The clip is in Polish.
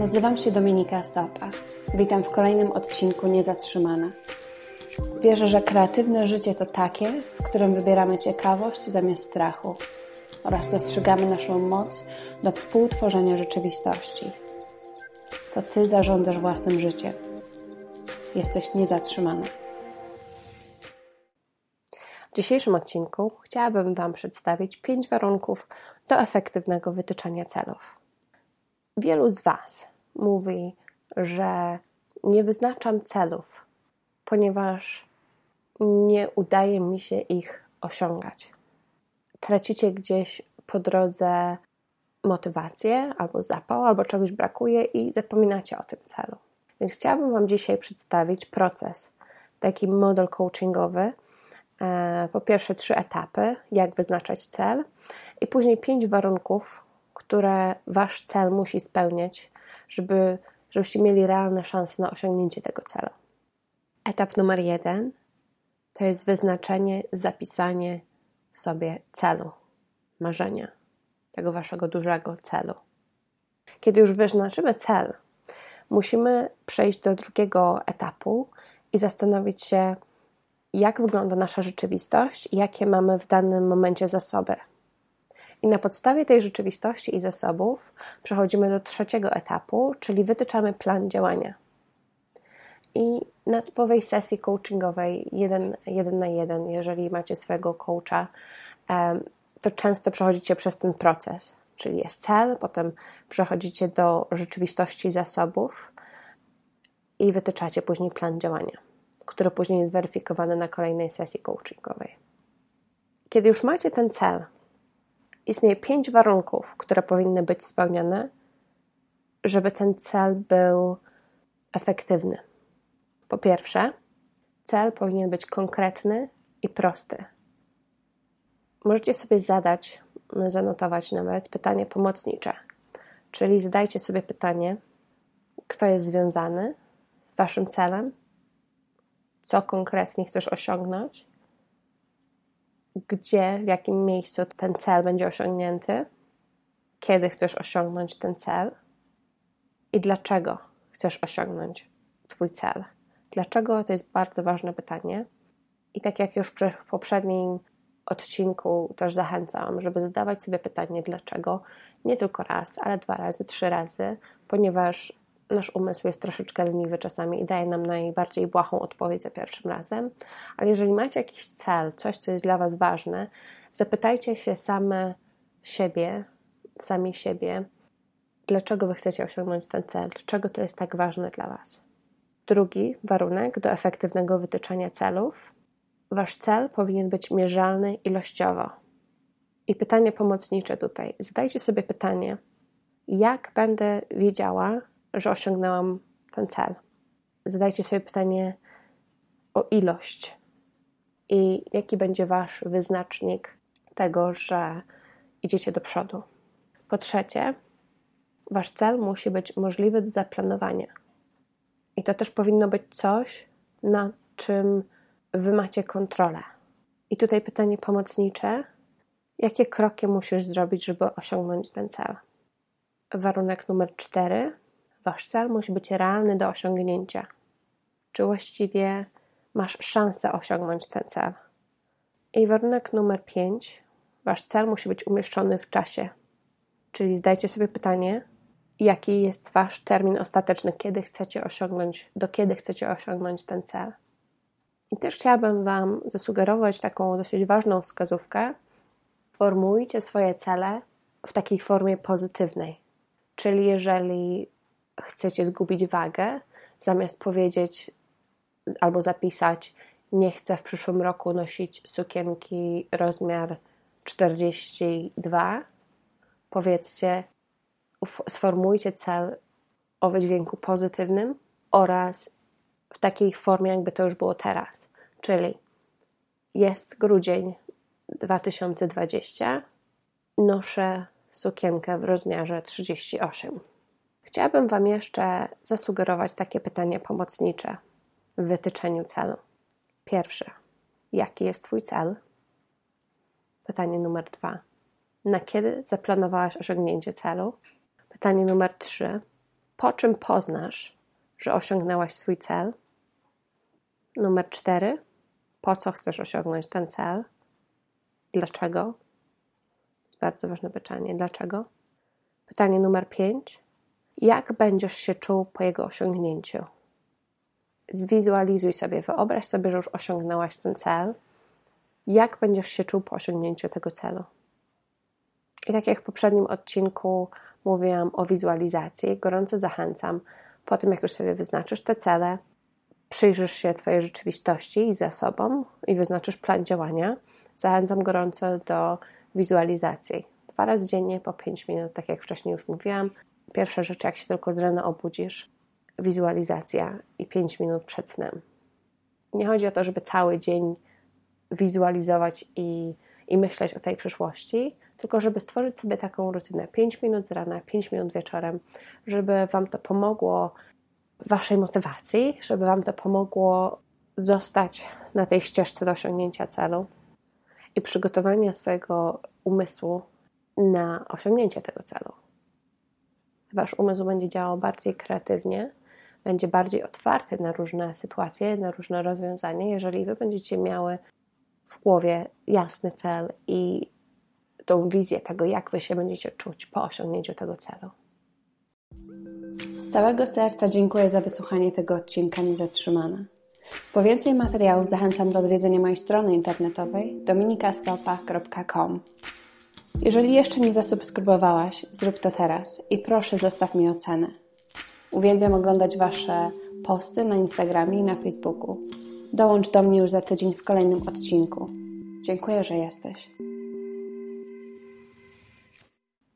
Nazywam się Dominika Stopa. Witam w kolejnym odcinku Niezatrzymana. Wierzę, że kreatywne życie to takie, w którym wybieramy ciekawość zamiast strachu oraz dostrzegamy naszą moc do współtworzenia rzeczywistości. To Ty zarządzasz własnym życiem. Jesteś niezatrzymany. W dzisiejszym odcinku chciałabym Wam przedstawić 5 warunków do efektywnego wytyczania celów. Wielu z Was mówi, że nie wyznaczam celów, ponieważ nie udaje mi się ich osiągać. Tracicie gdzieś po drodze motywację albo zapał, albo czegoś brakuje i zapominacie o tym celu. Więc chciałabym Wam dzisiaj przedstawić proces, taki model coachingowy. Po pierwsze 3 etapy, jak wyznaczać cel i później 5 warunków, które Wasz cel musi spełniać, żebyście mieli realne szanse na osiągnięcie tego celu. Etap numer 1 to jest wyznaczenie, zapisanie sobie celu, marzenia, tego Waszego dużego celu. Kiedy już wyznaczymy cel, musimy przejść do drugiego etapu i zastanowić się, jak wygląda nasza rzeczywistość i jakie mamy w danym momencie zasoby. I na podstawie tej rzeczywistości i zasobów przechodzimy do trzeciego etapu, czyli wytyczamy plan działania. I na typowej sesji coachingowej 1 na 1, jeżeli macie swojego coacha, to często przechodzicie przez ten proces, czyli jest cel, potem przechodzicie do rzeczywistości i zasobów i wytyczacie później plan działania, który później jest weryfikowany na kolejnej sesji coachingowej. Kiedy już macie ten cel, istnieje 5 warunków, które powinny być spełnione, żeby ten cel był efektywny. Po pierwsze, cel powinien być konkretny i prosty. Możecie sobie zadać, zanotować nawet, pytanie pomocnicze. Czyli zadajcie sobie pytanie, kto jest związany z Waszym celem, co konkretnie chcesz osiągnąć, gdzie, w jakim miejscu ten cel będzie osiągnięty, kiedy chcesz osiągnąć ten cel i dlaczego chcesz osiągnąć Twój cel. Dlaczego? To jest bardzo ważne pytanie. I tak jak już w poprzednim odcinku też zachęcałam, żeby zadawać sobie pytanie dlaczego nie tylko raz, ale 2 razy, 3 razy, ponieważ nasz umysł jest troszeczkę leniwy czasami i daje nam najbardziej błahą odpowiedź za pierwszym razem, ale jeżeli macie jakiś cel, coś, co jest dla Was ważne, zapytajcie się sami siebie, dlaczego Wy chcecie osiągnąć ten cel, dlaczego to jest tak ważne dla Was. Drugi warunek do efektywnego wytyczania celów. Wasz cel powinien być mierzalny ilościowo. I pytanie pomocnicze tutaj. Zadajcie sobie pytanie, jak będę wiedziała, że osiągnęłam ten cel. Zadajcie sobie pytanie o ilość i jaki będzie Wasz wyznacznik tego, że idziecie do przodu. Po trzecie, Wasz cel musi być możliwy do zaplanowania. I to też powinno być coś, na czym Wy macie kontrolę. I tutaj pytanie pomocnicze, jakie kroki musisz zrobić, żeby osiągnąć ten cel? Warunek numer 4. Wasz cel musi być realny do osiągnięcia. Czy właściwie masz szansę osiągnąć ten cel? I warunek numer 5. Wasz cel musi być umieszczony w czasie. Czyli zadajcie sobie pytanie, jaki jest Wasz termin ostateczny, do kiedy chcecie osiągnąć ten cel. I też chciałabym Wam zasugerować taką dosyć ważną wskazówkę. Formułujcie swoje cele w takiej formie pozytywnej. Czyli jeżeli chcecie zgubić wagę, zamiast powiedzieć albo zapisać, nie chcę w przyszłym roku nosić sukienki rozmiar 42, powiedzcie, sformułujcie cel o wydźwięku pozytywnym oraz w takiej formie, jakby to już było teraz. Czyli jest grudzień 2020, noszę sukienkę w rozmiarze 38. Chciałabym Wam jeszcze zasugerować takie pytanie pomocnicze w wytyczeniu celu. Pierwsze, jaki jest Twój cel? Pytanie numer 2, na kiedy zaplanowałaś osiągnięcie celu? Pytanie numer 3, po czym poznasz, że osiągnęłaś swój cel. Numer 4. Po co chcesz osiągnąć ten cel? Dlaczego? To jest bardzo ważne pytanie. Dlaczego? Pytanie numer 5. Jak będziesz się czuł po jego osiągnięciu? Zwizualizuj sobie, wyobraź sobie, że już osiągnęłaś ten cel. Jak będziesz się czuł po osiągnięciu tego celu? I tak jak w poprzednim odcinku mówiłam o wizualizacji, gorąco zachęcam, po tym jak już sobie wyznaczysz te cele, przyjrzysz się Twojej rzeczywistości i zasobom i wyznaczysz plan działania. Zachęcam gorąco do wizualizacji. 2 razy dziennie po 5 minut, tak jak wcześniej już mówiłam. Pierwsza rzecz, jak się tylko z rana obudzisz, wizualizacja i 5 minut przed snem. Nie chodzi o to, żeby cały dzień wizualizować i myśleć o tej przyszłości, tylko żeby stworzyć sobie taką rutynę. 5 minut z rana, 5 minut wieczorem, żeby Wam to pomogło Waszej motywacji, żeby Wam to pomogło zostać na tej ścieżce do osiągnięcia celu i przygotowania swojego umysłu na osiągnięcie tego celu. Wasz umysł będzie działał bardziej kreatywnie, będzie bardziej otwarty na różne sytuacje, na różne rozwiązania, jeżeli Wy będziecie miały w głowie jasny cel i tą wizję tego, jak Wy się będziecie czuć po osiągnięciu tego celu. Z całego serca dziękuję za wysłuchanie tego odcinka Niezatrzymana. Po więcej materiałów zachęcam do odwiedzenia mojej strony internetowej dominikastopa.com. Jeżeli jeszcze nie zasubskrybowałaś, zrób to teraz i proszę zostaw mi ocenę. Uwielbiam oglądać Wasze posty na Instagramie i na Facebooku. Dołącz do mnie już za tydzień w kolejnym odcinku. Dziękuję, że jesteś.